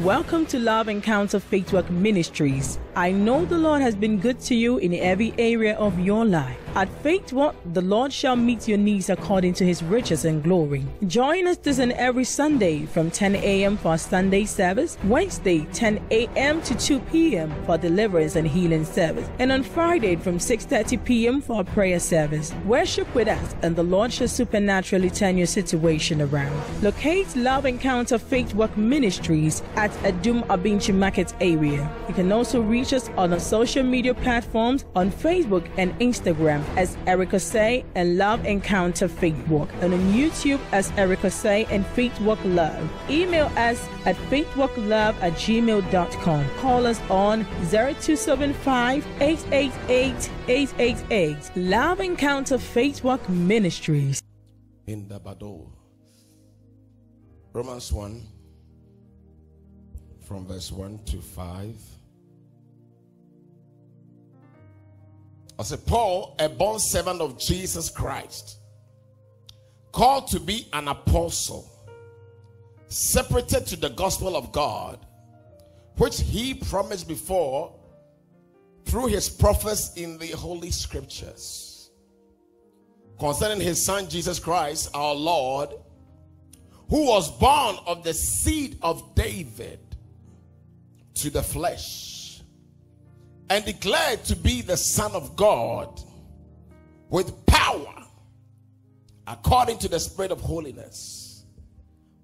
Welcome to Love Encounter Faith Work Ministries. I know the Lord has been good to you in every area of your life. At Faith Work, the Lord shall meet your needs according to His riches and glory. Join us this and every Sunday from 10 a.m. for our Sunday service, Wednesday 10 a.m. to 2 p.m. for deliverance and healing service, and on Friday from 6:30 p.m. for our prayer service. Worship with us, and the Lord shall supernaturally turn your situation around. Locate Love Encounter Faith Work Ministries at Adum Abinchi Market area. You can also reach us on our social media platforms on Facebook and Instagram as Erica Say and Love Encounter Faith Work, and on YouTube as Erica Say and Faith Work Love. Email us at faithworklove@gmail.com. Call us on 0275-888-888. Love Encounter Faith Work Ministries. In the Bible, Romans 1 from verse 1 to 5. I said, Paul, a born servant of Jesus Christ, called to be an apostle, separated to the gospel of God, which he promised before through his prophets in the Holy Scriptures, concerning his son Jesus Christ, our Lord, who was born of the seed of David to the flesh, and declared to be the Son of God with power, according to the Spirit of holiness,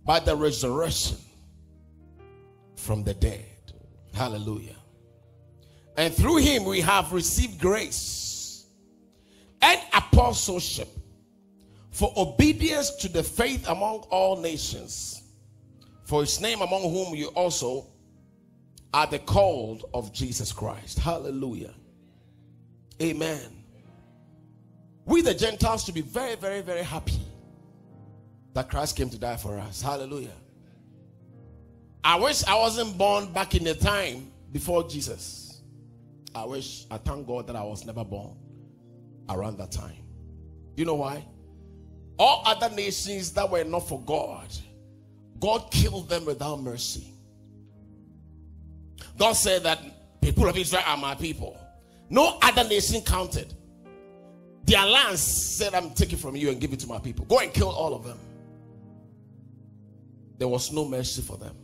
by the resurrection from the dead. Hallelujah. And through him we have received grace and apostleship for obedience to the faith among all nations, for his name, among whom you also are the called of Jesus Christ. Hallelujah. Amen. We the Gentiles should be very, very, very happy that Christ came to die for us. Hallelujah. I wish I wasn't born back in the time before Jesus. I thank God that I was never born around that time. You know why? All other nations that were not for God, God killed them without mercy. God said that people of Israel are my people. No other nation counted. Their lands said, I'm taking from you and give it to my people. Go and kill all of them. There was no mercy for them.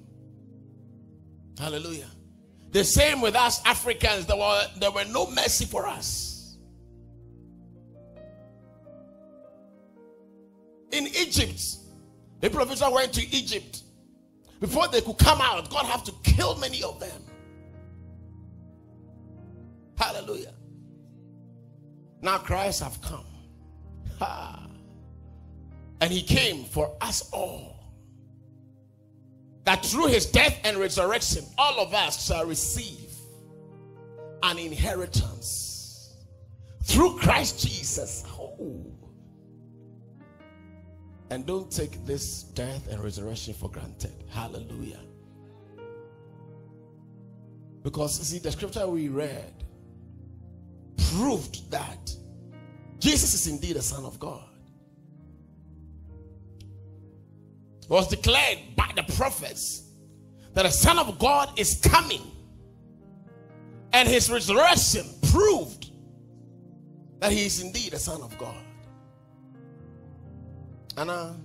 Hallelujah. The same with us Africans. There were no mercy for us. In Egypt, the people of Israel went to Egypt. Before they could come out, God had to kill many of them. Hallelujah. Now Christ have come. Ha. And he came for us all, that through his death and resurrection, all of us shall receive an inheritance through Christ Jesus. Oh. And don't take this death and resurrection for granted. Hallelujah. Because, see, the scripture we read proved that Jesus is indeed the Son of God. It was declared by the prophets that the Son of God is coming, and his resurrection proved that he is indeed the Son of God. Anna,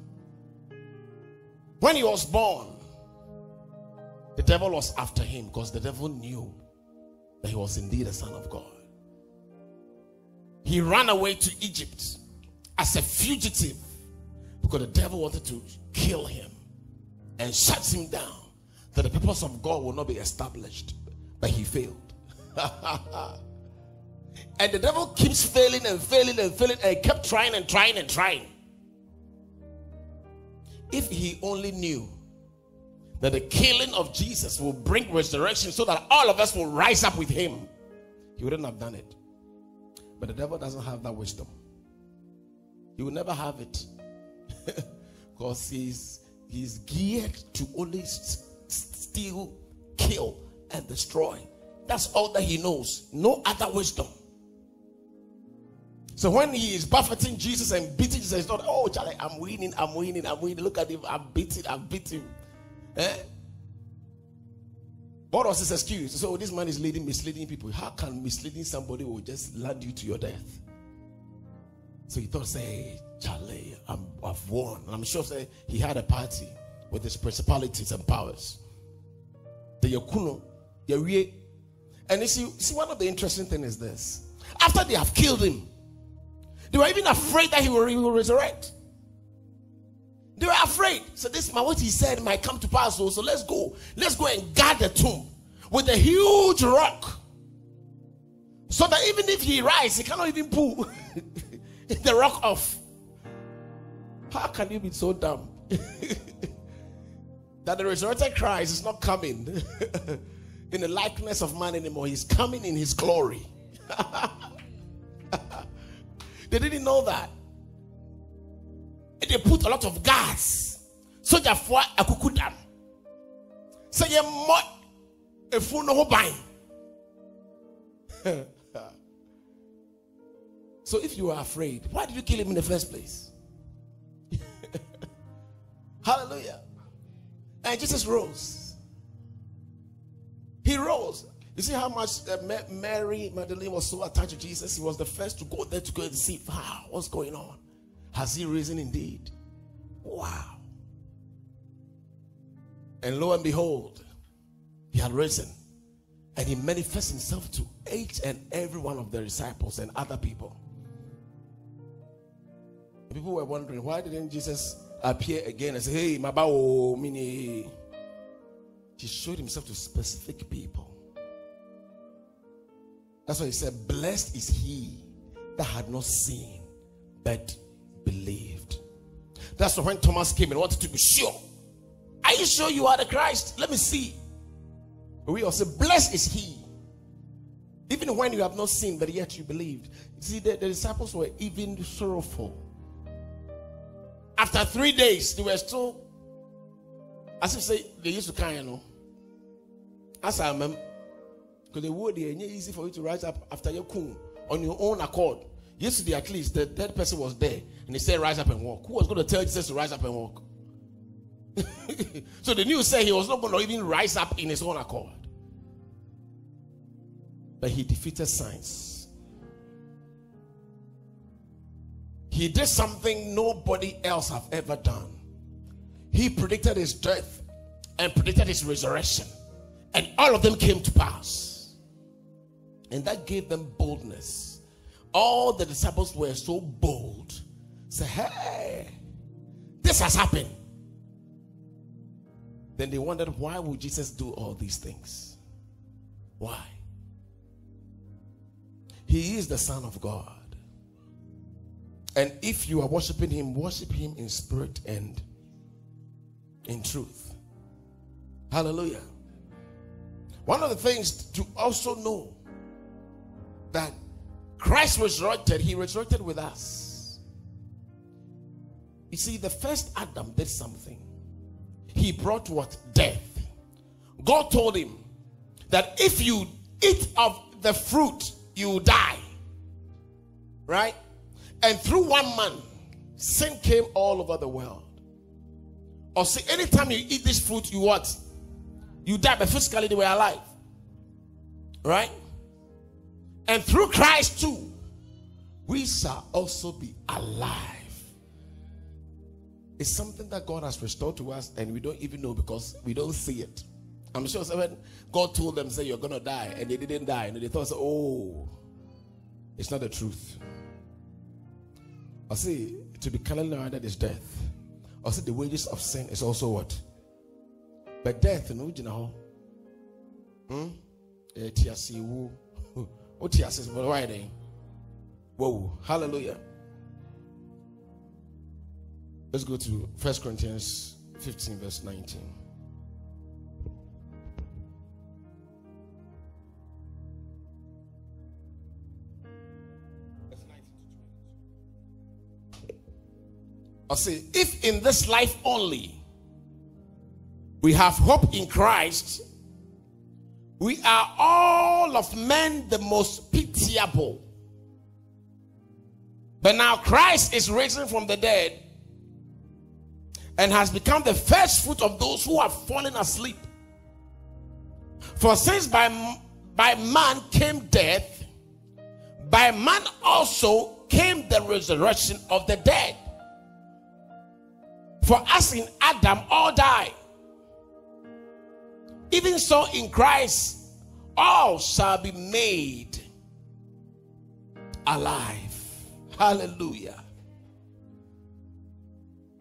when he was born, the devil was after him, because the devil knew that he was indeed the Son of God. He ran away to Egypt as a fugitive because the devil wanted to kill him and shut him down, that the purpose of God will not be established. But he failed. And the devil keeps failing and failing and failing, and he kept trying and trying and trying. If he only knew that the killing of Jesus will bring resurrection so that all of us will rise up with him, he wouldn't have done it. But the devil doesn't have that wisdom. He will never have it. Because he's geared to only steal, kill, and destroy. That's all that he knows. No other wisdom. So when he is buffeting Jesus and beating Jesus, he's not, oh, Charlie, I'm winning, I'm winning, I'm winning. Look at him, I'm beating, I'm beating. Eh? Boros is excuse. So this man is misleading people. How can misleading somebody will just land you to your death? So he thought, say, Charlie, I've won. And I'm sure say, he had a party with his principalities and powers. The Yakuno, Yawie. And you see, one of the interesting things is this. After they have killed him, they were even afraid that he will resurrect. They were afraid. So this man, what he said might come to pass. So let's go. Let's go and guard the tomb with a huge rock. So that even if he rises, he cannot even pull the rock off. How can you be so dumb? That the resurrected Christ is not coming in the likeness of man anymore. He's coming in his glory. They didn't know that. They put a lot of gas. So therefore, a kukudam. So you might a fool no bind. So if you are afraid, why did you kill him in the first place? Hallelujah. And Jesus rose. He rose. You see how much Mary Magdalene was so attached to Jesus. He was the first to go there to go and see, wow, what's going on? Has he risen indeed? Wow. And lo and behold, he had risen. And he manifests himself to each and every one of the disciples and other people. And people were wondering, why didn't Jesus appear again and say, hey, Mabao, Mini. He showed himself to specific people. That's why he said, blessed is he that had not seen, but believed. That's when Thomas came and wanted to be sure. Are you sure you are the Christ? Let me see. We also blessed is he, even when you have not seen, but yet you believed. You see, the disciples were even sorrowful. After 3 days, they were still, as if say they used to kind of know. As I remember, because they would, they ain't easy for you to rise up after your coon on your own accord. Yesterday, at least, the dead person was there, and they said, rise up and walk. Who was going to tell Jesus to rise up and walk? So the news said he was not going to even rise up in his own accord. But he defeated science. He did something nobody else have ever done. He predicted his death and predicted his resurrection. And all of them came to pass. And that gave them boldness. All the disciples were so bold. Say, hey, this has happened. Then they wondered, why would Jesus do all these things? Why? He is the Son of God. And if you are worshiping him, worship him in spirit and in truth. Hallelujah. One of the things to also know that Christ resurrected. He resurrected with us. You see, the first Adam did something. He brought what? Death. God told him that if you eat of the fruit, you will die. Right? And through one man, sin came all over the world. Or see, anytime you eat this fruit, you what? You die, but physically they were alive. Right? And through Christ too, we shall also be alive. It's something that God has restored to us, and we don't even know because we don't see it. I'm sure when God told them, say, you're going to die, and they didn't die, and they thought, oh, it's not the truth. I see, to be carnally minded is death. I see, the wages of sin is also what? But death, you know, whoa, hallelujah. Let's go to 1 Corinthians 15 verse 19. I say, if in this life only we have hope in Christ, we are all of men the most pitiable. But now Christ is risen from the dead and has become the first fruit of those who have fallen asleep. For since by man came death, by man also came the resurrection of the dead. For as in Adam all die, even so in Christ all shall be made alive. Hallelujah.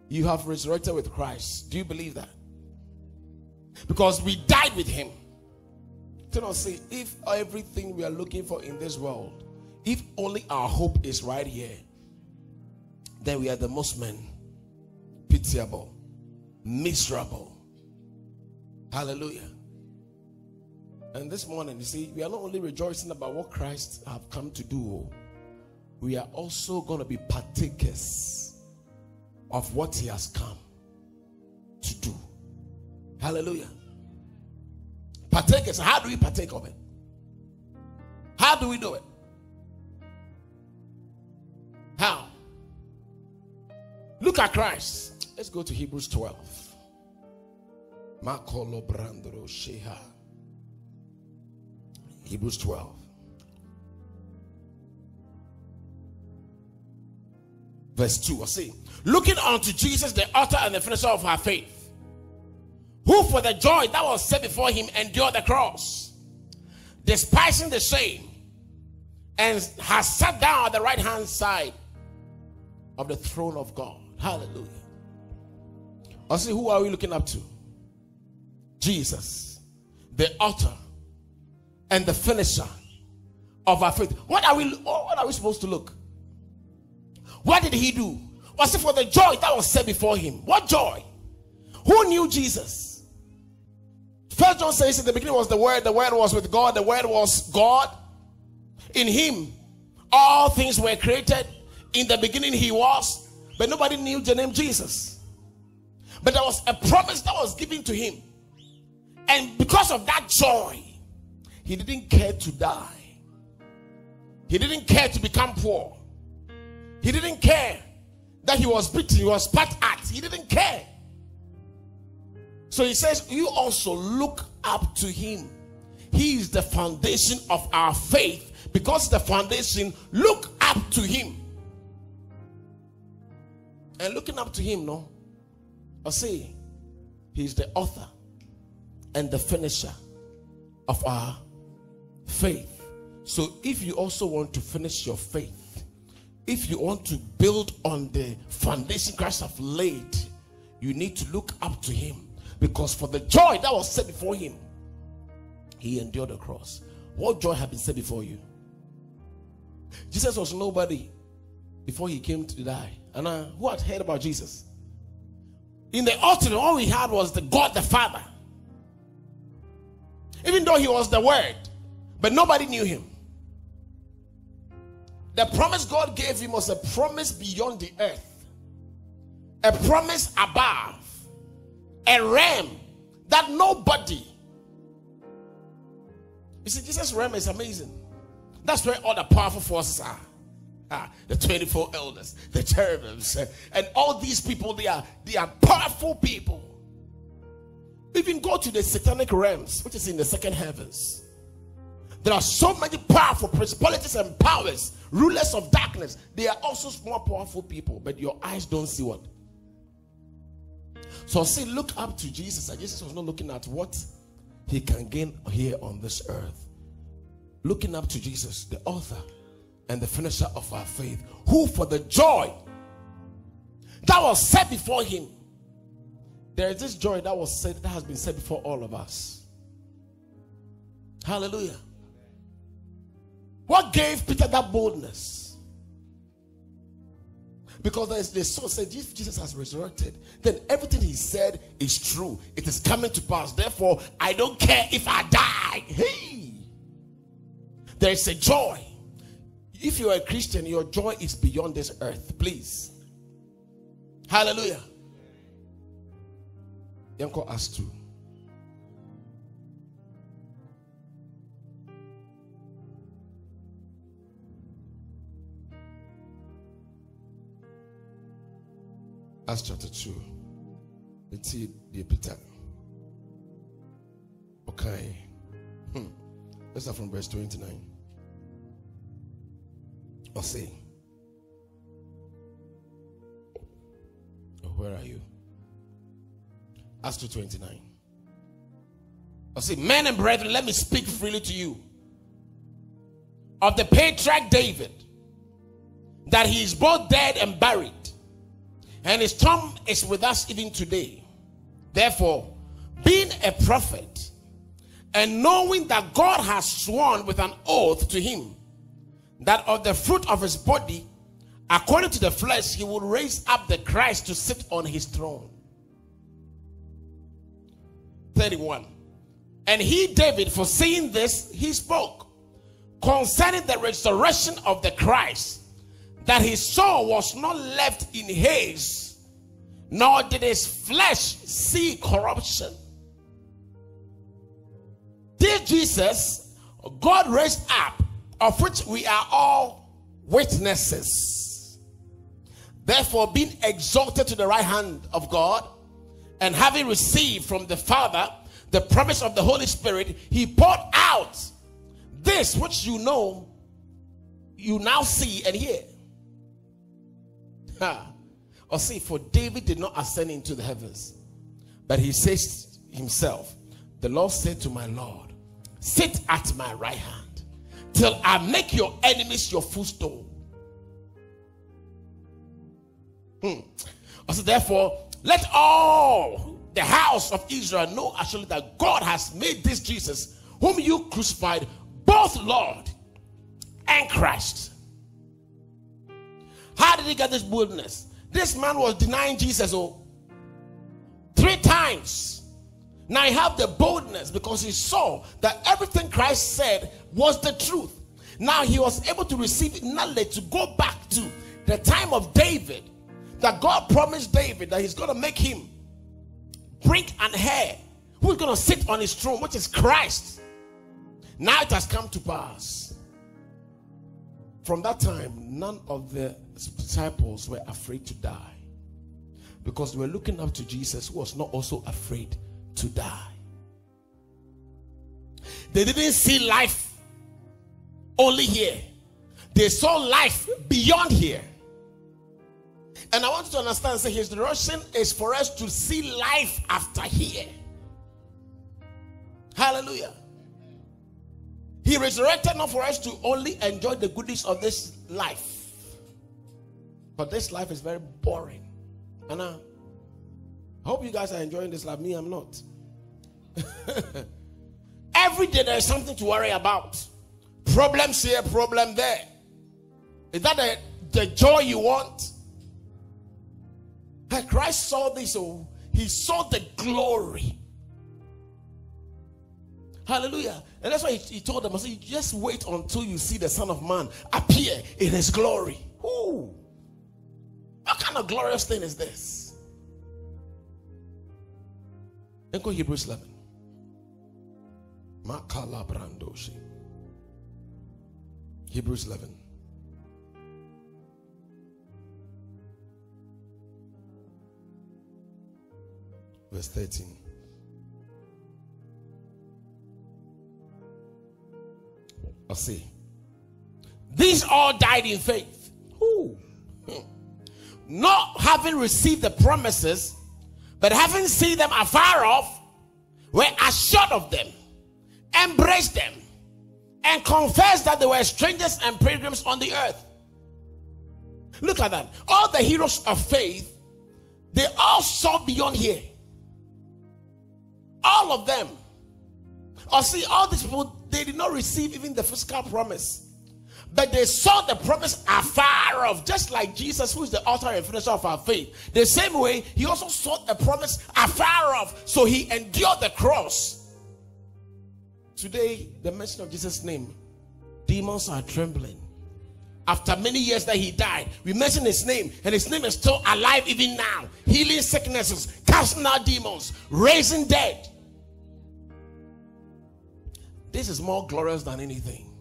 You have resurrected with Christ. Do you believe that? Because we died with him. Do not say, if everything we are looking for in this world, if only our hope is right here, then we are the most men, pitiable, miserable. Hallelujah. And this morning, you see, we are not only rejoicing about what Christ have come to do, we are also going to be partakers of what he has come to do. Hallelujah. Partakers. How do we partake of it? How do we do it? How? Look at Christ. Let's go to Hebrews 12. Makolo Brandro Sheha. Hebrews 12. Verse 2. I see. Looking unto Jesus, the author and the finisher of our faith, who for the joy that was set before him endured the cross, despising the shame, and has sat down at the right hand side of the throne of God. Hallelujah. I see, who are we looking up to? Jesus, the author and the finisher of our faith. What are we supposed to look? What did he do? I see, for the joy that was set before him. What joy? Who knew Jesus? First John says, in the beginning was the Word was with God, the Word was God. In him all things were created. In the beginning he was, but nobody knew the name Jesus. But there was a promise that was given to him, and because of that joy, he didn't care to die. He didn't care to become poor. He didn't care that he was beaten, he was spat at. He didn't care. So he says, you also look up to him. He is the foundation of our faith. Because the foundation, look up to him. And looking up to him, no? I say, he is the author and the finisher of our faith. So if you also want to finish your faith, if you want to build on the foundation Christ has laid, you need to look up to him. Because for the joy that was set before him, he endured the cross. What joy had been set before you? Jesus was nobody before he came to die. And who had heard about Jesus? In the altar, all we had was the God the Father. Even though he was the Word, but nobody knew him. The promise God gave him was a promise beyond the earth, a promise above. A realm that nobody. You see, Jesus' realm is amazing. That's where all the powerful forces are. The 24 elders, the cherubims, and all these people, they are powerful people. Even go to the satanic realms, which is in the second heavens. There are so many powerful principalities and powers, rulers of darkness. They are also small, powerful people, but your eyes don't see what. So see, look up to Jesus. And Jesus was not looking at what he can gain here on this earth. Looking up to Jesus, the author and the finisher of our faith, who for the joy that was set before him. There is this joy that was said, that has been said before all of us. Hallelujah. What gave Peter that boldness? Because the soul said, if Jesus has resurrected, then everything he said is true. It is coming to pass. Therefore, I don't care if I die. Hey! There is a joy. If you are a Christian, your joy is beyond this earth. Please. Hallelujah. Yanko asked to. Acts chapter 2. Let's see the Peter. Okay. Let's start from verse 29. Or say, where are you? Acts 2:29. I say, men and brethren, let me speak freely to you of the patriarch David, that he is both dead and buried, and his tomb is with us even today. Therefore, being a prophet, and knowing that God has sworn with an oath to him, that of the fruit of his body, according to the flesh, he will raise up the Christ to sit on his throne. 31. And he, David, foreseeing this, he spoke concerning the resurrection of the Christ, that his soul was not left in Hades, nor did his flesh see corruption. This Jesus God raised up, of which we are all witnesses. Therefore, being exalted to the right hand of God, and having received from the Father the promise of the Holy Spirit, he poured out this which you know, you now see and hear. Or see, for David did not ascend into the heavens, but he says himself, the Lord said to my Lord, sit at my right hand till I make your enemies your footstool. Also, therefore, let all the house of Israel know actually that God has made this Jesus, whom you crucified, both Lord and Christ. How did he get this boldness? This man was denying Jesus three times. Now he had the boldness because he saw that everything Christ said was the truth. Now he was able to receive knowledge to go back to the time of David, that God promised David that he's going to make him bring an heir who's going to sit on his throne, which is Christ. Now it has come to pass. From that time, none of the disciples were afraid to die, because they were looking up to Jesus, who was not also afraid to die. They didn't see life only here. They saw life beyond here. And I want you to understand, say, his direction is for us to see life after here. Hallelujah. He resurrected not for us to only enjoy the goodies of this life. But this life is very boring. And I hope you guys are enjoying this life. Me, I'm not. Every day there is something to worry about. Problems here, problem there. Is that the joy you want? Christ saw this, he saw the glory. Hallelujah. And that's why he told them, I said, just wait until you see the Son of Man appear in his glory. Ooh. What kind of glorious thing is this? Then go Hebrews 11. Hebrews 11. Verse 13. I see. These all died in faith. Who? Not having received the promises, but having seen them afar off, were assured of them, embraced them, and confessed that they were strangers and pilgrims on the earth. Look at that. All the heroes of faith, they all saw beyond here. All of them. Or see, all these people, they did not receive even the physical promise, but they saw the promise afar off, just like Jesus, who is the author and finisher of our faith. The same way, he also saw the promise afar off, so he endured the cross. Today, the mention of Jesus' name, demons are trembling. After many years that he died, we mention his name, and his name is still alive even now, healing sicknesses, casting out demons, raising dead. This is more glorious than anything.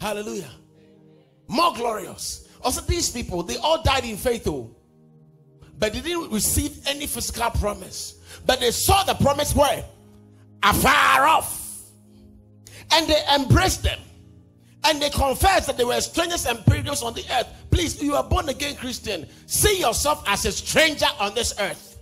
Hallelujah. More glorious. Also, these people, they all died in faith, but they didn't receive any physical promise. But they saw the promise where? Afar off. And they embraced them. And they confessed that they were strangers and pilgrims on the earth. Please, you are born again Christian. See yourself as a stranger on this earth.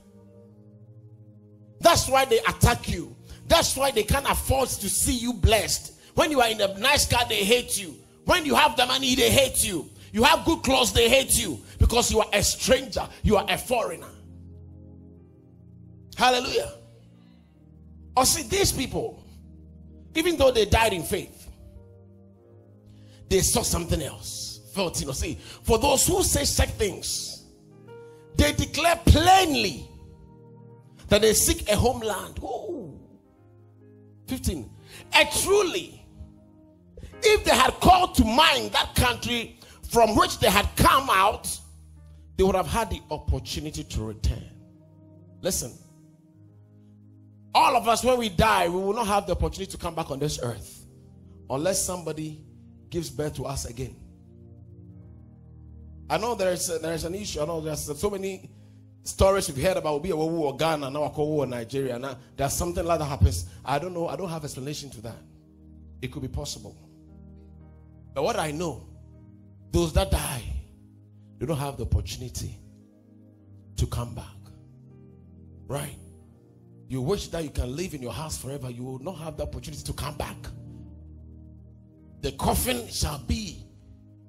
That's why they attack you. That's why they can't afford to see you blessed. When you are in a nice car, they hate you. When you have the money, they hate you. You have good clothes, they hate you. Because you are a stranger. You are a foreigner. Hallelujah. Or see, these people, even though they died in faith, they saw something else. 14, or see, for those who say such things, they declare plainly that they seek a homeland. Ooh. 15, and truly, if they had called to mind that country from which they had come out, they would have had the opportunity to return. Listen, all of us, when we die, we will not have the opportunity to come back on this earth unless somebody gives birth to us again. I know there is an issue. I know there's so many stories we've heard about Obi Awowu or Ghana, now Akowo or Nigeria. Now there's something like that happens. I don't know. I don't have explanation to that. It could be possible. But what I know, those that die, they don't have the opportunity to come back. Right? You wish that you can live in your house forever. You will not have the opportunity to come back. The coffin shall be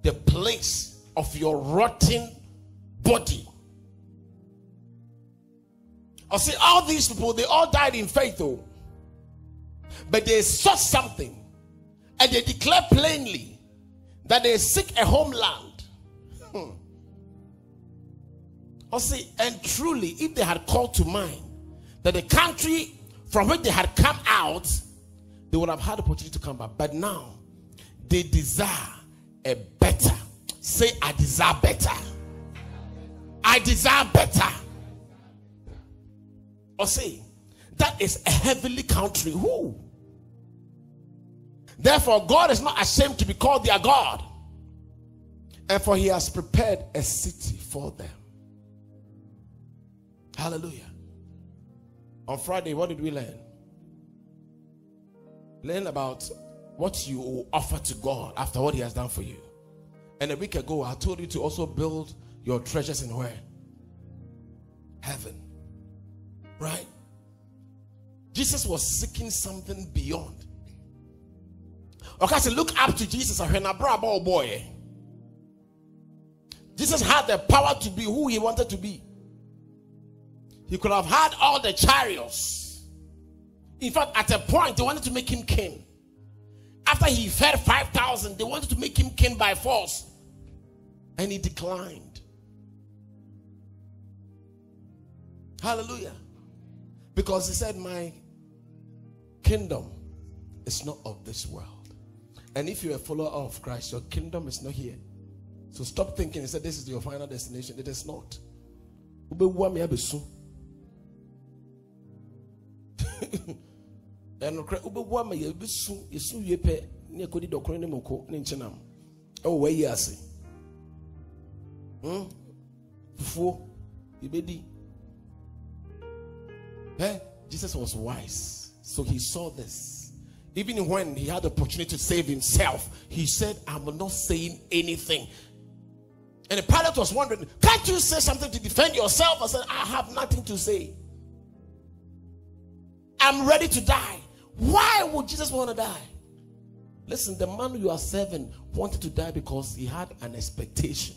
the place of your rotting body. I see all these people, they all died in faith though. But they saw something. And they declare plainly that they seek a homeland. I see, and truly, if they had called to mind that the country from which they had come out, they would have had the opportunity to come back. But now, they desire a better. Say, I desire better. I desire better. Or say, that is a heavenly country. Who? Therefore, God is not ashamed to be called their God. And for he has prepared a city for them. Hallelujah. On Friday, what did we learn? Learn about what you will offer to God after what he has done for you. And a week ago, I told you to also build your treasures in where? Heaven. Right? Jesus was seeking something beyond. Okay, so look up to Jesus. Jesus had the power to be who he wanted to be. He could have had all the chariots. In fact, at a point, they wanted to make him king. After he fed 5,000, they wanted to make him king by force. And he declined. Hallelujah. Because he said, my kingdom is not of this world. And if you're a follower of Christ, your kingdom is not here. So stop thinking. He said, this is your final destination. It is not. Jesus was wise, so he saw this. Even when he had the opportunity to save himself, he said, I'm not saying anything. And the pilot was wondering, can't you say something to defend yourself? I said, I have nothing to say. I'm ready to die. Why would Jesus want to die? Listen, the man you are serving wanted to die because he had an expectation.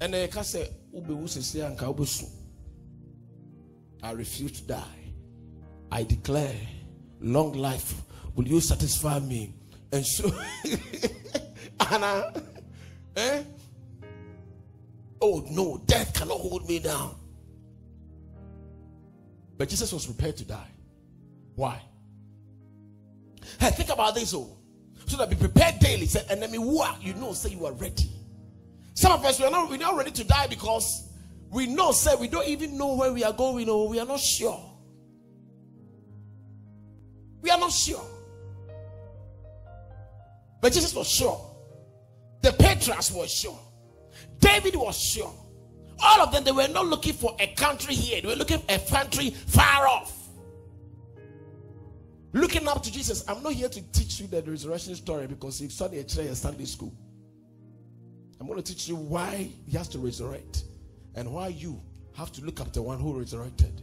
And the guy said, I refuse to die. I declare long life. Will you satisfy me? And so, Anna, oh no, death cannot hold me down. But Jesus was prepared to die. Why? Hey, think about this all. So that be prepared daily. Say, and then you know, say you are ready. Some of us, we're not ready to die because we know, say, we don't even know where we are going, or we are not sure. We are not sure. But Jesus was sure. The Petras was sure. David was sure. All of them, they were not looking for a country here. They were looking for a country far off. Looking up to Jesus. I'm not here to teach you the resurrection story because you study a church at Sunday school. I'm going to teach you why he has to resurrect and why you have to look up to the one who resurrected.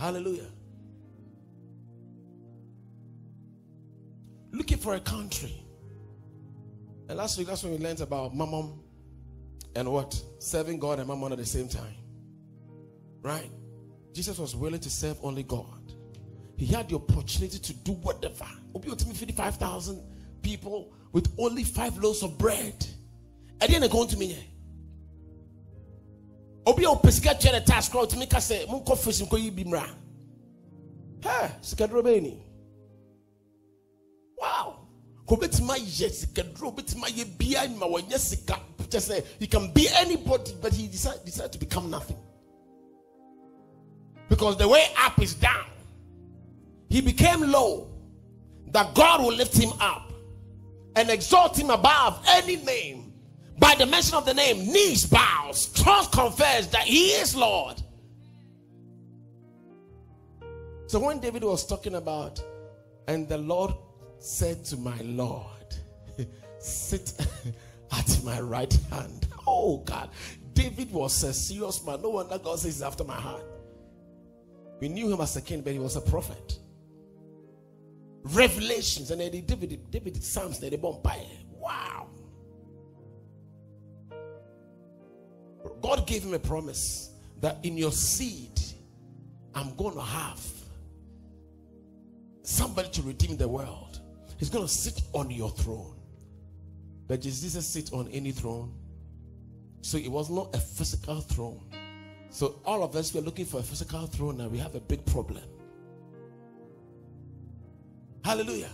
Hallelujah. Looking for a country. And last week, that's when we learned about Mammon and what? Serving God and Mammon at the same time. Right? Jesus was willing to serve only God. He had the opportunity to do whatever. Obi Otimi feed 5,000 people with only 5 loaves of bread. I didn't go to me. Obi Opiska chair the task crowd to make us say, Munko fishing ko yibimra. Hey, Sikadrobeni. Wow. He can be anybody, but he decided to become nothing. Because the way up is down. He became low, that God will lift him up and exalt him above any name. By the mention of the name, knees bows, tongues confess that he is Lord. So when David was talking about, and the Lord said to my Lord, sit at my right hand. Oh God, David was a serious man. No wonder God says he's after my heart. We knew him as a king, but he was a prophet. Revelations and then David Psalms, they bomb by. Wow. God gave him a promise that in your seed, I'm going to have somebody to redeem the world. He's going to sit on your throne. But Jesus sits on any throne. So it was not a physical throne. So all of us, we're looking for a physical throne and we have a big problem. Hallelujah.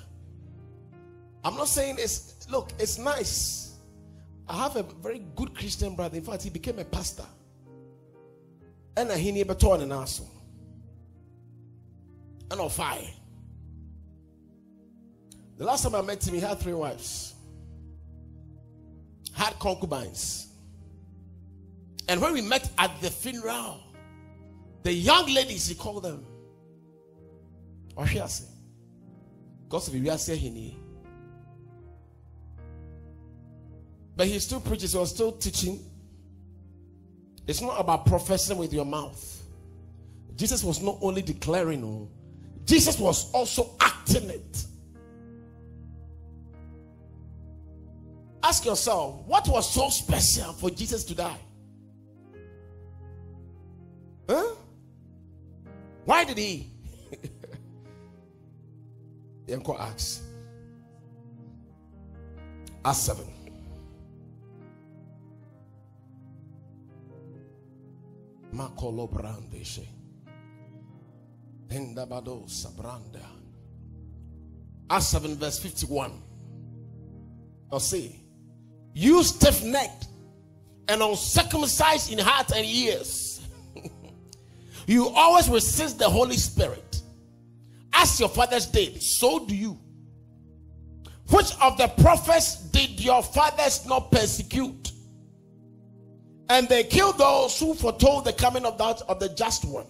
I'm not saying it's, look, it's nice. I have a very good Christian brother. In fact, he became a pastor. And he never turned an asshole. And on fire. The last time I met him, he had 3 wives. Had concubines. And when we met at the funeral, the young ladies, he called them. But he still preaches, he was still teaching. It's not about professing with your mouth. Jesus was not only declaring, Jesus was also acting it. Ask yourself, what was so special for Jesus to die? Huh? Why did he? The uncle asks. Acts 7. Makolo brandeshe. Tendabado sabranda. Acts 7 verse 51. I'll say, you stiff-necked and uncircumcised in heart and ears. You always resist the Holy Spirit. As your fathers did, so do you. Which of the prophets did your fathers not persecute? And they killed those who foretold the coming of the just one.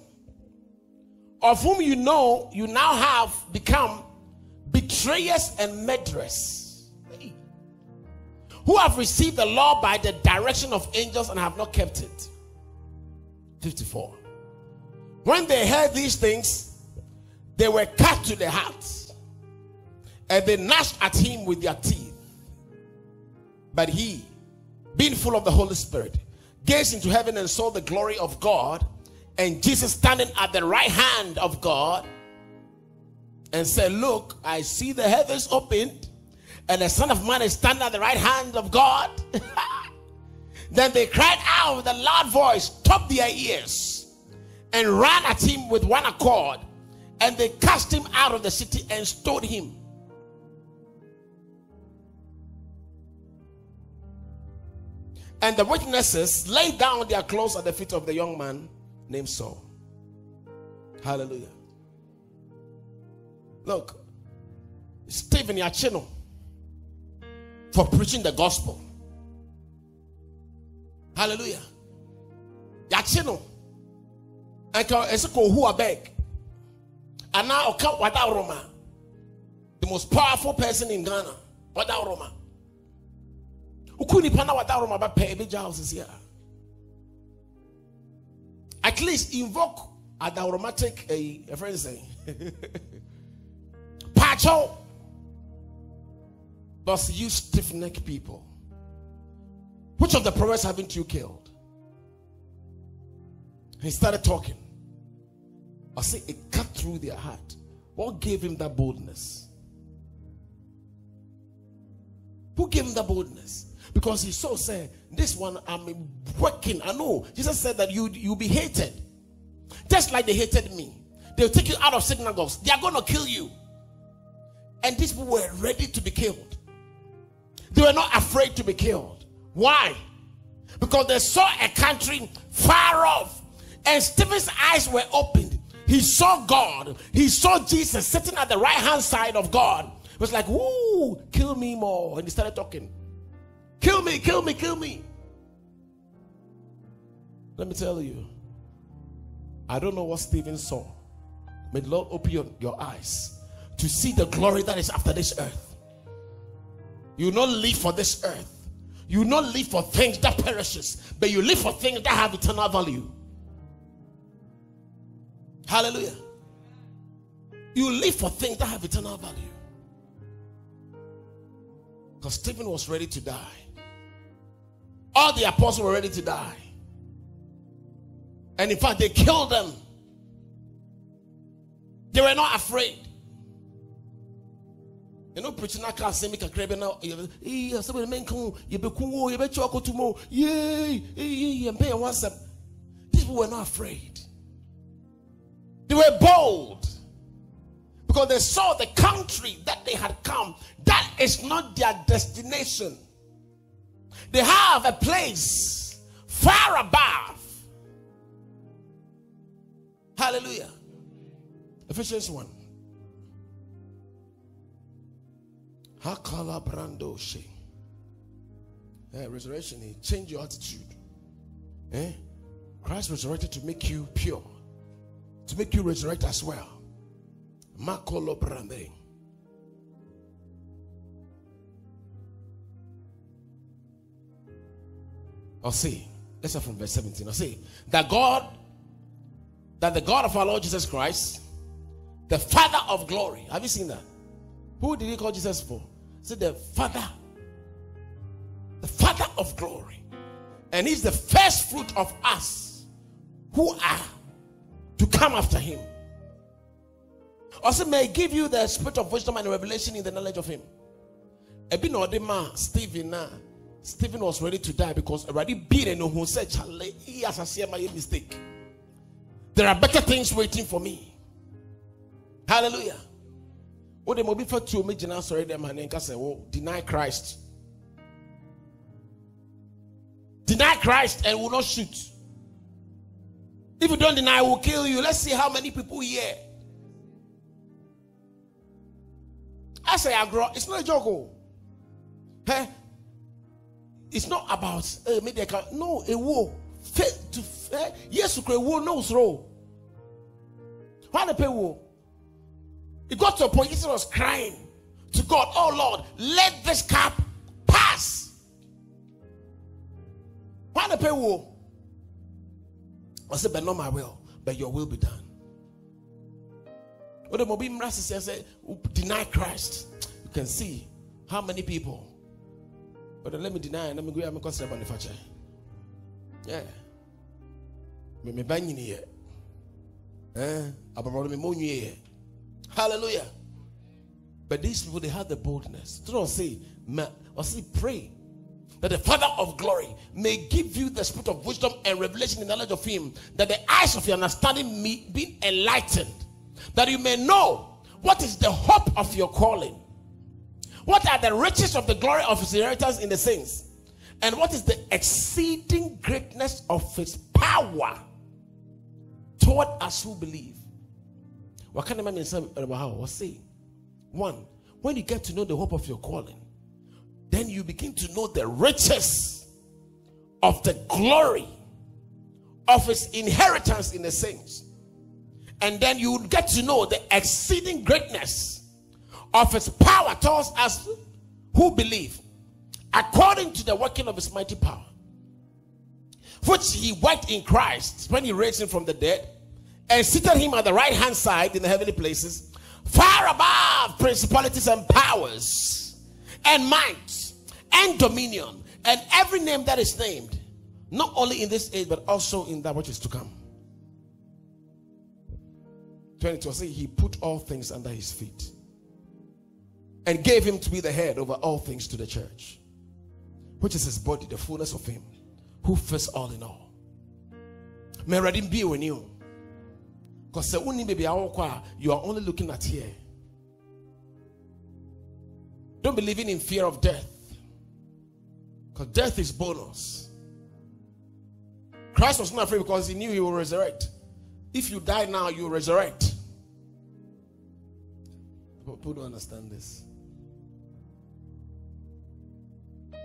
Of whom you know you now have become betrayers and murderers. Hey. Who have received the law by the direction of angels and have not kept it. 54. When they heard these things, they were cut to the heart, and they gnashed at him with their teeth. But he, being full of the Holy Spirit, gazed into heaven and saw the glory of God, and Jesus standing at the right hand of God, and said, look, I see the heavens opened, and the Son of Man is standing at the right hand of God. Then they cried out with a loud voice, stopped their ears, and ran at him with one accord, and they cast him out of the city and stoned him. And the witnesses laid down their clothes at the feet of the young man named Saul. Hallelujah. Look, Stephen Yachino, for preaching the gospel. Hallelujah. Yachino. And it's a who are back. And now Oka Wadaroma, the most powerful person in Ghana, Wadaroma. Ukuni pana Wadaroma ba pebeja houses here. At least invoke at the aromatic a friend saying Pacho. But you stiff-necked people. Which of the prophets haven't you killed? He started talking. I say it cut through their heart. What gave him that boldness? Who gave him that boldness? Because he so said, this one I'm working. I know. Jesus said that you'll be hated. Just like they hated me. They'll take you out of synagogues. They are going to kill you. And these people were ready to be killed. They were not afraid to be killed. Why? Because they saw a country far off. And Stephen's eyes were opened. He saw God. He saw Jesus sitting at the right hand side of God. He was like, "Ooh, kill me more." And he started talking. Kill me, kill me, kill me. Let me tell you, I don't know what Stephen saw. May the Lord open your eyes to see the glory that is after this earth. You will not live for this earth. You will not live for things that perishes, but you live for things that have eternal value. Hallelujah. You live for things that have eternal value. Because Stephen was ready to die. All the apostles were ready to die. And in fact, they killed them. They were not afraid. You know, preaching I can't say me can crave now. Yeah, somebody men come. You be cool. You be choco tomorrow. Yay! Yeah, pay one step. These people were not afraid. They were bold because they saw the country that they had come. That is not their destination. They have a place far above. Hallelujah. Ephesians 1. Hakala brando she. Resurrection, change your attitude. Christ resurrected to make you pure, to make you resurrect as well. Makolo brande. I'll see. Let's start from verse 17. I'll see that the God of our Lord Jesus Christ, the Father of glory. Have you seen that? Who did he call Jesus for? He said the Father of glory. And he's the first fruit of us who are to come after him. Also may I give you the spirit of wisdom and revelation in the knowledge of him. Stephen was ready to die because already beaten who said, Charlie, he has a mistake. There are better things waiting for me. Hallelujah. Oh, they be for two million. Sorry, them and say, "Oh, deny Christ. Deny Christ, and will not shoot. If you don't deny, we'll kill you." Let's see how many people here. I say, "I grow." It's not a joke. Hey. It's not about media. No, a war. Faith to yes, you war knows roll. Why the pay war? It got to a point. He was crying to God, "Oh Lord, let this cup pass." Why the pay war? I said, "But not my will, but your will be done." What the Mobim Rasa said, "Deny Christ." You can see how many people. But let me deny and let me go and make on the fact. Yeah. Me banging here. About me moon here. Hallelujah. But these people, they have the boldness. Don't say, pray that the Father of glory may give you the spirit of wisdom and revelation in the knowledge of him, that the eyes of your understanding may be enlightened, that you may know what is the hope of your calling. What are the riches of the glory of his inheritance in the saints? And what is the exceeding greatness of his power toward us who believe? What can I mention about how? I'll say, one, when you get to know the hope of your calling, then you begin to know the riches of the glory of his inheritance in the saints. And then you would get to know the exceeding greatness of his power towards us who believe, according to the working of his mighty power, which he worked in Christ when he raised him from the dead and seated him at the right hand side in the heavenly places, far above principalities and powers and might and dominion and every name that is named, not only in this age but also in that which is to come. 22, I say he put all things under his feet and gave him to be the head over all things to the church, which is his body, the fullness of him who fits all in all. May reading be with you, because you are only looking at here. Don't be living in fear of death, because death is bonus. Christ was not afraid because he knew he will resurrect. If you die now, you resurrect. But people don't understand this.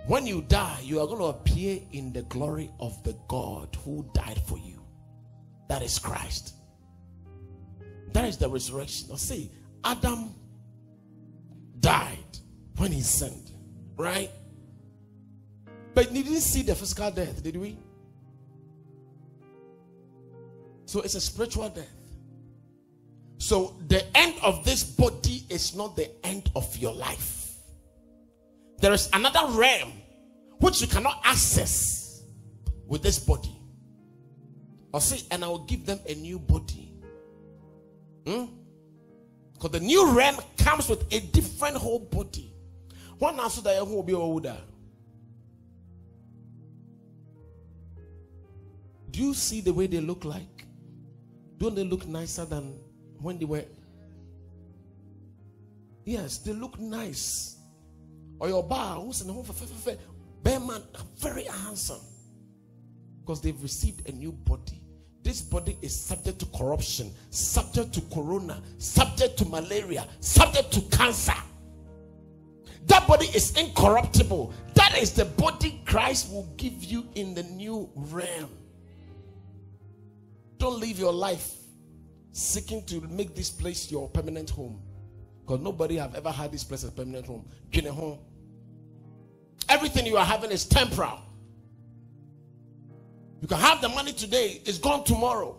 When you die, you are going to appear in the glory of the God who died for you. That is Christ. That is the resurrection. Now see, Adam died when he sinned, right? But we didn't see the physical death, did we? So it's a spiritual death. So the end of this body is not the end of your life. There is another realm which you cannot access with this body. I'll say, and I will give them a new body. Because the new realm comes with a different whole body. One answer that will be older. Do you see the way they look like? Don't they look nicer than when they were? Yes, they look nice. Or your bar, who's in the home for bear man, very handsome, because they've received a new body. This body is subject to corruption, subject to corona, subject to malaria, subject to cancer. That body is incorruptible. That is the body Christ will give you in the new realm. Don't live your life seeking to make this place your permanent home, because nobody have ever had this place as a permanent home. Everything you are having is temporal. You can have the money today, it's gone tomorrow.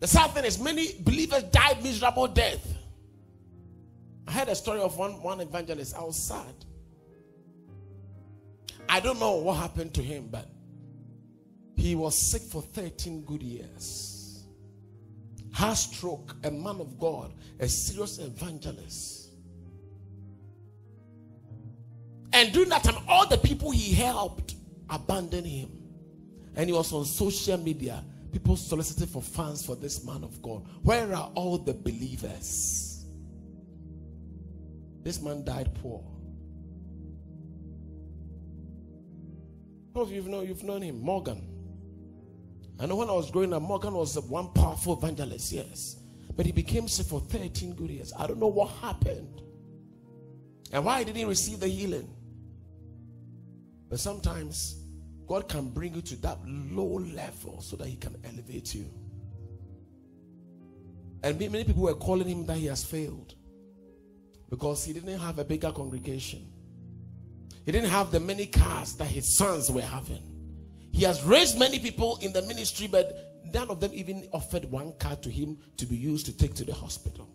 The sad thing is many believers died miserable death. I heard a story of one evangelist. I was sad. I don't know what happened to him, but he was sick for 13 good years. Heart stroke, a man of God, a serious evangelist. And during that time, all the people he helped abandoned him. And he was on social media. People solicited for funds for this man of God. Where are all the believers? This man died poor. Some of you know, you've known him, Morgan. I know when I was growing up, Morgan was one powerful evangelist, yes. But he became sick for 13 good years. I don't know what happened and why he didn't receive the healing. But sometimes God can bring you to that low level so that he can elevate you. And many people were calling him that he has failed because he didn't have a bigger congregation. He didn't have the many cars that his sons were having. He has raised many people in the ministry, but none of them even offered one car to him to be used to take to the hospital.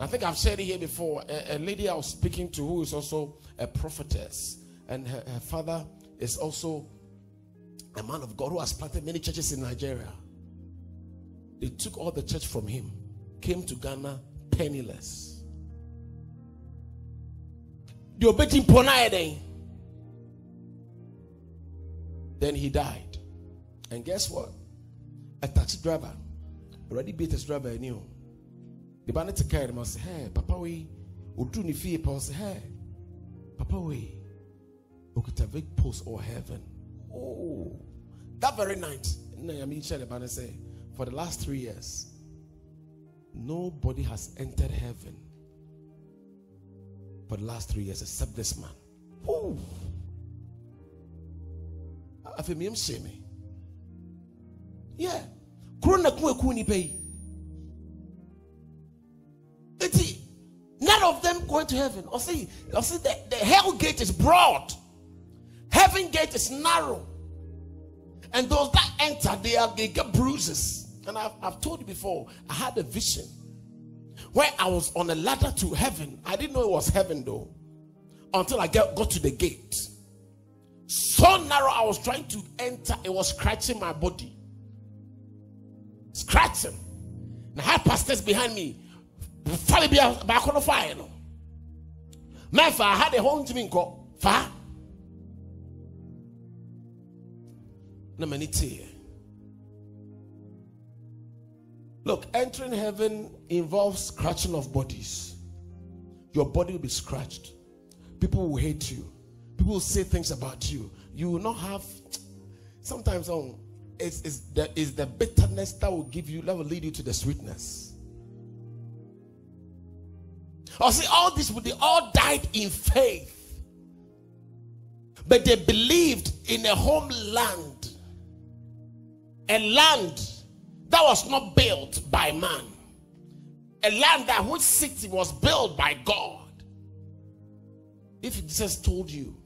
I think I've said it here before. A lady I was speaking to who is also a prophetess, and her father is also a man of God who has planted many churches in Nigeria. They took all the church from him, came to Ghana penniless. They obeyed him. Then he died. And guess what? A taxi driver already beat his driver and knew. The bandit to carry him and said, hey, Papa, we will do anything. I said, hey, Papa, we will get a big post or heaven. Oh, that very night, for the last 3 years, nobody has entered heaven for the last 3 years except this man. Oh. afemi mseme. Yeah. Corona kuwe kuni pay. Eti none of them going to heaven. Or see the hell gate is broad. Heaven gate is narrow. And those that enter, they get bruises. And I've told you before, I had a vision where I was on a ladder to heaven. I didn't know it was heaven though, until I got to the gate. So narrow, I was trying to enter. It was scratching my body. Scratching. And I had pastors behind me. I had a home to me. Look, entering heaven involves scratching of bodies. Your body will be scratched. People will hate you. People will say things about you. You will not have. Sometimes it's the bitterness that will give you, that will lead you to the sweetness. Or see, all this, they all died in faith. But they believed in a homeland. A land that was not built by man. A land that whose city was built by God. If Jesus told you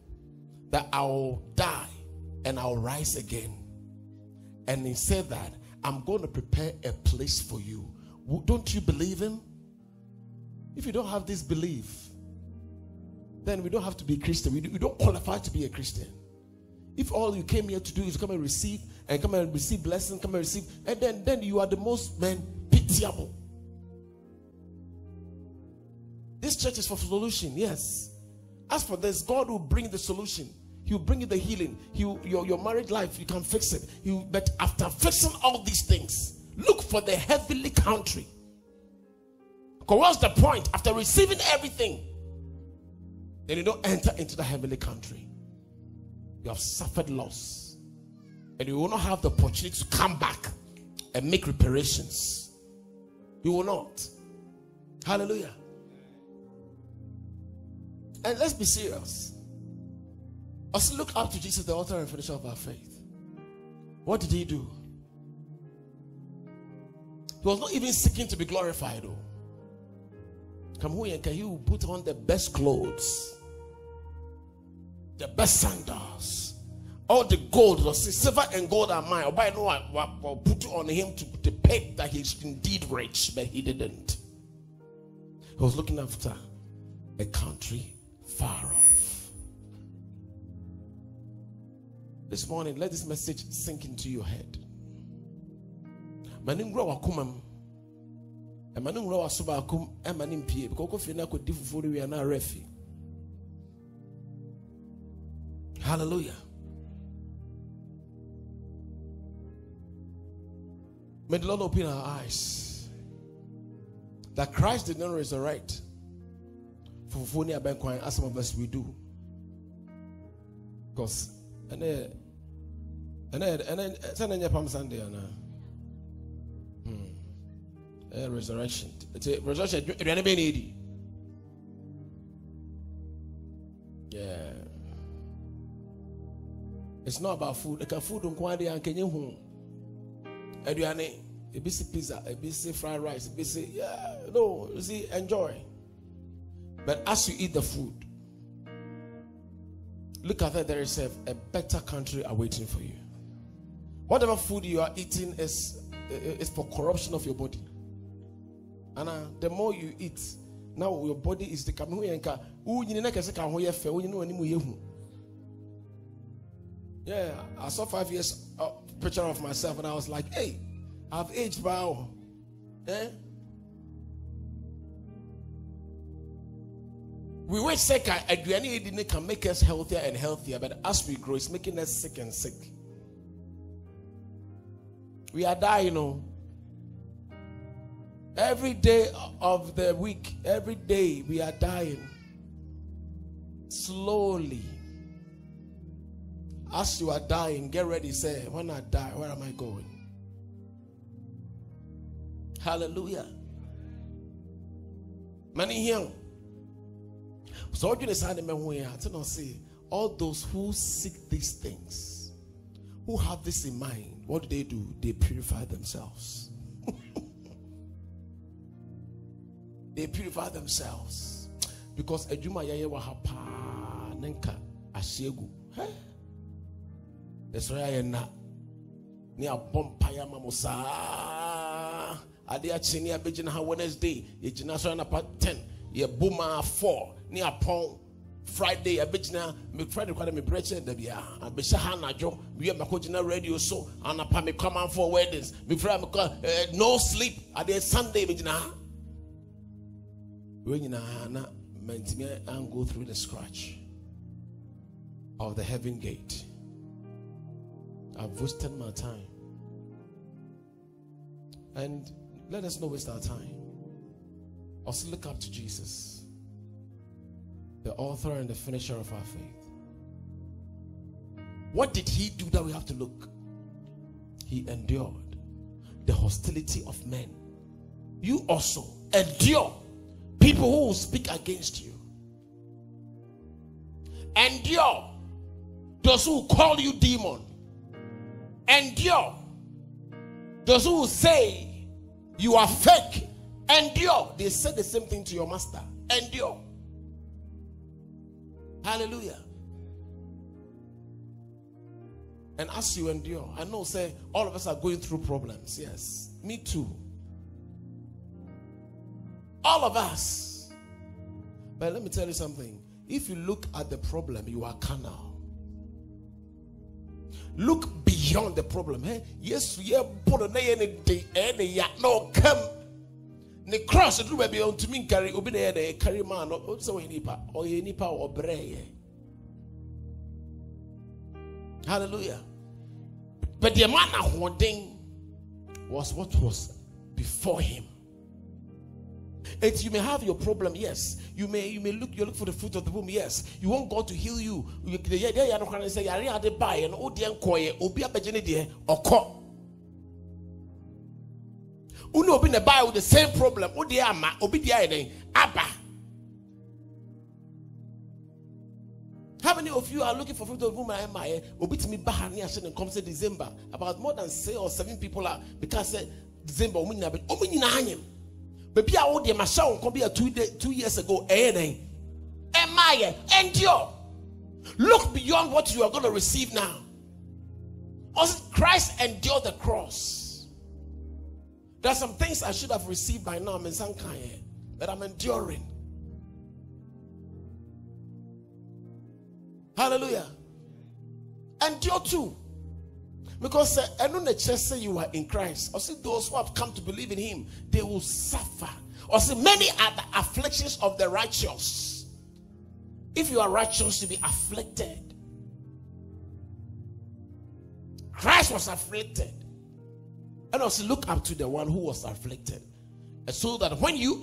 that I will die and I will rise again, and he said that I'm going to prepare a place for you, don't you believe him? If you don't have this belief, then we don't have to be a Christian. We don't qualify to be a Christian. If all you came here to do is come and receive blessings, and then you are the most pitiable. This church is for solution, yes. As for this, God will bring the solution. He will bring you the healing. Your married life, you can fix it. But after fixing all these things, look for the heavenly country. Because what's the point? After receiving everything, then you don't enter into the heavenly country. You have suffered loss. And you will not have the opportunity to come back and make reparations. You will not. Hallelujah. And let's be serious. Let's look up to Jesus, the author and finisher of our faith. What did he do? He was not even seeking to be glorified though. Come here, can you put on the best clothes, the best sandals, all the gold, the silver and gold are mine. But I know I put on him to depict that he's indeed rich, but he didn't. He was looking after a country far off. This morning, let this message sink into your head. Hallelujah. May the Lord open our eyes that Christ did not resurrect. For as some of us we do, because resurrection. Resurrection. Yeah. It's not about food. Like food don't quite the Kenyan home. Eduane, a busy pizza, a busy fried rice, a busy no, you see, enjoy. But as you eat the food, look at that, there is a better country awaiting for you. Whatever food you are eating is for corruption of your body. And the more you eat, now your body is the yeah. I saw 5 years picture of myself and I was like, hey, I've aged by all. Eh? We were sick, it can make us healthier and healthier, but as we grow, it's making us sick and sick. We are dying, oh. Every day of the week, every day we are dying. Slowly. As you are dying, get ready, say, when I die, where am I going? Hallelujah. Many here. So all those who seek these things, who have this in mind, what do? They purify themselves. They purify themselves. Because Ejuma Yayewa Hapa Nenka Ashegu. Esrayena Nia Bompaya Mamosa Adia Chinia Bijina Wednesday, Ejinasana Part 10, Ye Buma 4, Nia Pong. Friday, I bet now. Me Friday, quite a me preacher. There be I be Shahana Joe. We have my coaching radio show. And I me come on for weddings. Me Friday, no sleep. I did Sunday, but now when you know, na meant me and go through the scratch of the heaven gate. I've wasted my time, and let us not waste our time. Also look up to Jesus, the author and the finisher of our faith. What did he do that we have to look? He endured the hostility of men. You also endure people who speak against you. Endure those who call you demon. Endure those who say you are fake. Endure. They said the same thing to your master. Endure. Hallelujah. And as you endure, I know, say, all of us are going through problems. Yes, me too. All of us. But let me tell you something. If you look at the problem, you are carnal. Look beyond the problem. Yes, yeah, but no come. The cross it will be on to me carry obi na dey carry man so enipa or enipa obreye. Hallelujah. But the man holding was what was before him. It you may have your problem, yes. You may look for the fruit of the womb, yes. You want God to heal you. You can say yare ade buy and odi enkoye obi abegene de okọ. Uno obi na buy with the same problem. Odi ama obi dia eden aba. How many of you are looking for fruit of womb and I obi timi ba hani asen and come say December? About more than 6 or 7 people are because December omi na be omi nyina hanyem. Baby a odi ma sha won ko be 2 years ago eden. Am I endure? Look beyond what you are going to receive now. Also Christ endured the cross. There are some things I should have received by now, that I'm enduring. Hallelujah. Endure too. Because I know the church say you are in Christ. Or see those who have come to believe in him, they will suffer. Or see many are the afflictions of the righteous. If you are righteous, you'll be afflicted. Christ was afflicted. And also look up to the one who was afflicted. And so that when you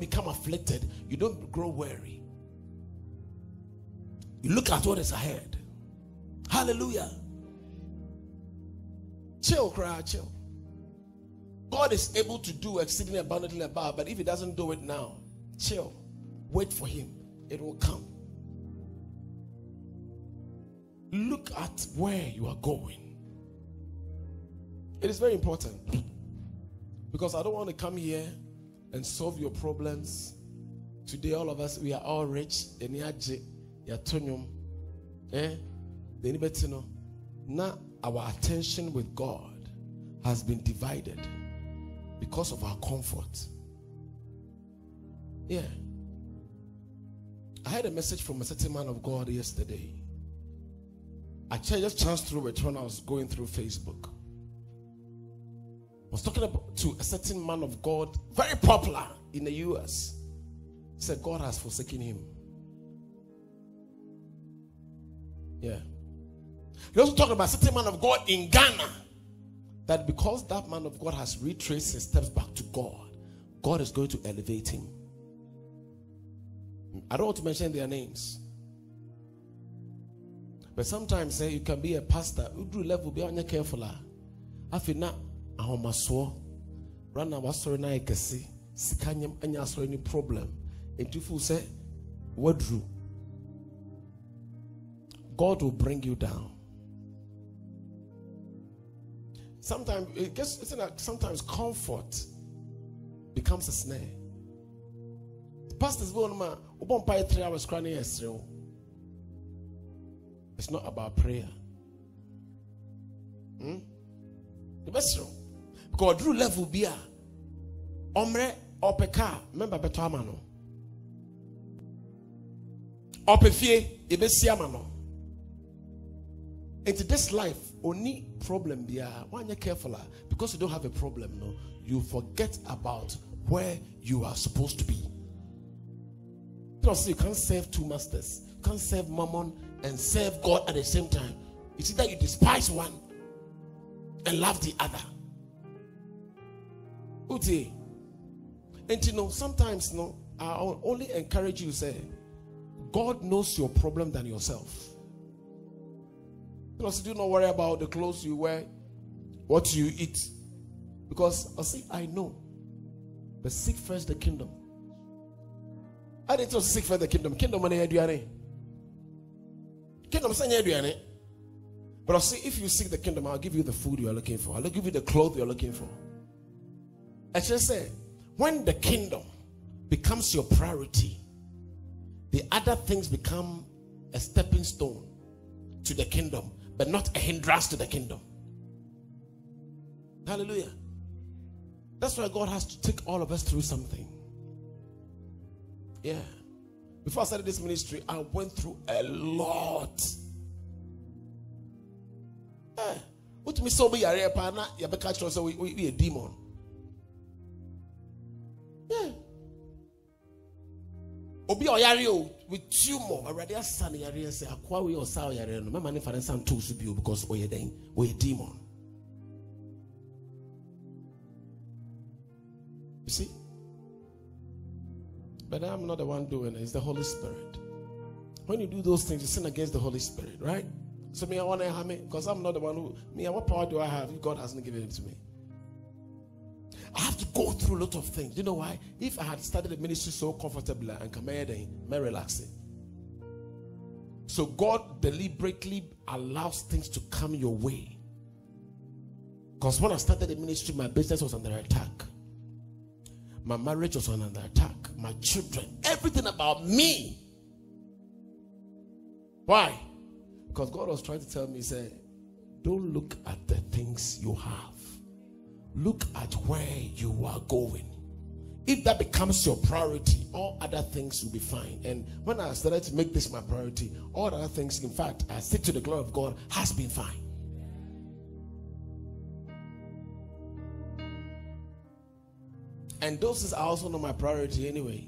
become afflicted, you don't grow weary. You look at what is ahead. Hallelujah. Chill, cry, chill. God is able to do exceedingly abundantly above, but if he doesn't do it now, chill. Wait for him. It will come. Look at where you are going. It is very important, because I don't want to come here and solve your problems. Today, all of us, we are all rich. Now, our attention with God has been divided because of our comfort. Yeah. I had a message from a certain man of God yesterday. I just chanced through it when I was going through Facebook. I was talking to a certain man of God, very popular in the US. He said, God has forsaken him. Yeah. He also talked about a certain man of God in Ghana. That because that man of God has retraced his steps back to God, God is going to elevate him. I don't want to mention their names. But sometimes you can be a pastor. Level be on your careful. I feel not. God will bring you down. Sometimes it gets, isn't that sometimes comfort becomes a snare? The pastor's going, man, we won't pay 3 hours crying yesterday. It's not about prayer. The best room. Because Drew level beer. Omre or peka. Remember beto amano. Or pefie ebe si amano. Into this life, only problem beer. When you're careful, because you don't have a problem, no, you forget about where you are supposed to be. You can't serve two masters. You can't serve Mammon and serve God at the same time. It's either you despise one and love the other. Uti. And you know, sometimes no, I'll only encourage you to say, God knows your problem than yourself. Plus, do not worry about the clothes you wear, what you eat. Because I say, I know. But seek first the kingdom. I didn't seek first the kingdom. Kingdom money aduane. Kingdom sanya aduane. But I say, if you seek the kingdom, I'll give you the food you are looking for. I'll give you the clothes you are looking for. I should say, when the kingdom becomes your priority, the other things become a stepping stone to the kingdom, but not a hindrance to the kingdom. Hallelujah. That's why God has to take all of us through something. Yeah. Before I started this ministry, I went through a lot. What me so be a partner, you be catch us, we a demon. Yeah. Obi oyario with tumor already a son yare say akwa we osa oyare no mama ne fa nsan to so bio because oye den we demon. You see? But I'm not the one doing it. It's the Holy Spirit. When you do those things, you sin against the Holy Spirit, right? So me, I want to have me because I'm not the one who me. What power do I have if God hasn't given it to me? I have to go through a lot of things. Do you know why? If I had started the ministry so comfortably and come here, then relaxing. So God deliberately allows things to come your way. Because when I started the ministry, my business was under attack. My marriage was under attack. My children, everything about me. Why? Because God was trying to tell me, he said, don't look at the things you have. Look at where you are going. If that becomes your priority, all other things will be fine. And when I started to make this my priority, all other things, in fact, I stick to the glory of God, has been fine. And those are also not my priority anyway.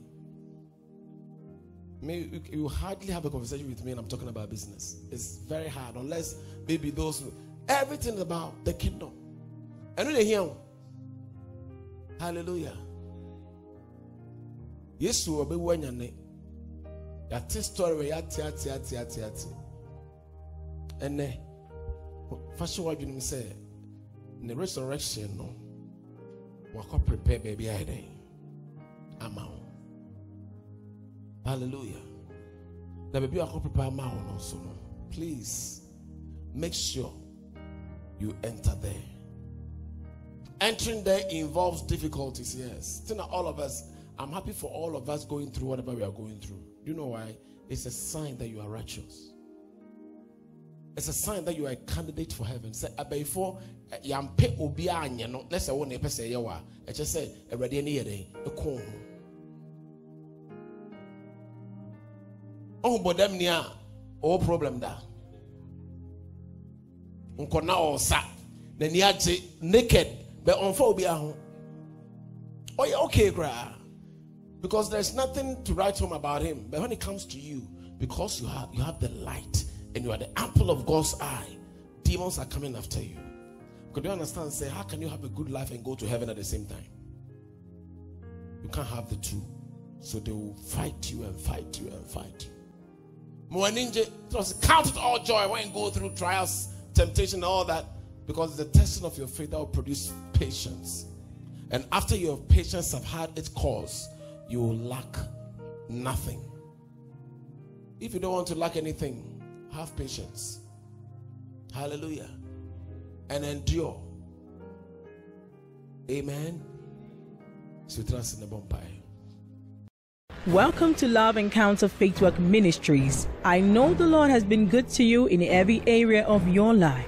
Maybe you hardly have a conversation with me and I'm talking about business. It's very hard unless maybe those, everything about the kingdom. And they hear, hallelujah. Yes, you will be one your name. That story, and then, first of all, you say, in the resurrection, no. Wako prepare baby I day. Amao. Hallelujah. Now baby wako prepare amao also no. Please make sure you enter there. Entering there involves difficulties, yes. Still not all of us. I'm happy for all of us going through whatever we are going through. Do you know why? It's a sign that you are righteous. It's a sign that you are a candidate for heaven. Say, before yampe obianya no, let's say one person here wa. I just say already any day the call. Oh, but them near all problem da. Unko na o sa. Then you are naked, but on for obiaho. Oh yeah, okay, gra. Because there's nothing to write home about him. But when it comes to you, because you have the light. And you are the apple of God's eye. Demons are coming after you. Could you understand? Say, how can you have a good life and go to heaven at the same time? You can't have the two. So they will fight you and fight you and fight you. Count it all joy when you go through trials, temptation, and all that. Because the testing of your faith that will produce patience. And after your patience have had its course, you will lack nothing. If you don't want to lack anything, have patience. Hallelujah. And endure. Amen. So trust in the bumpire. Welcome to Love Encounter Faith Work Ministries. I know the Lord has been good to you in every area of your life.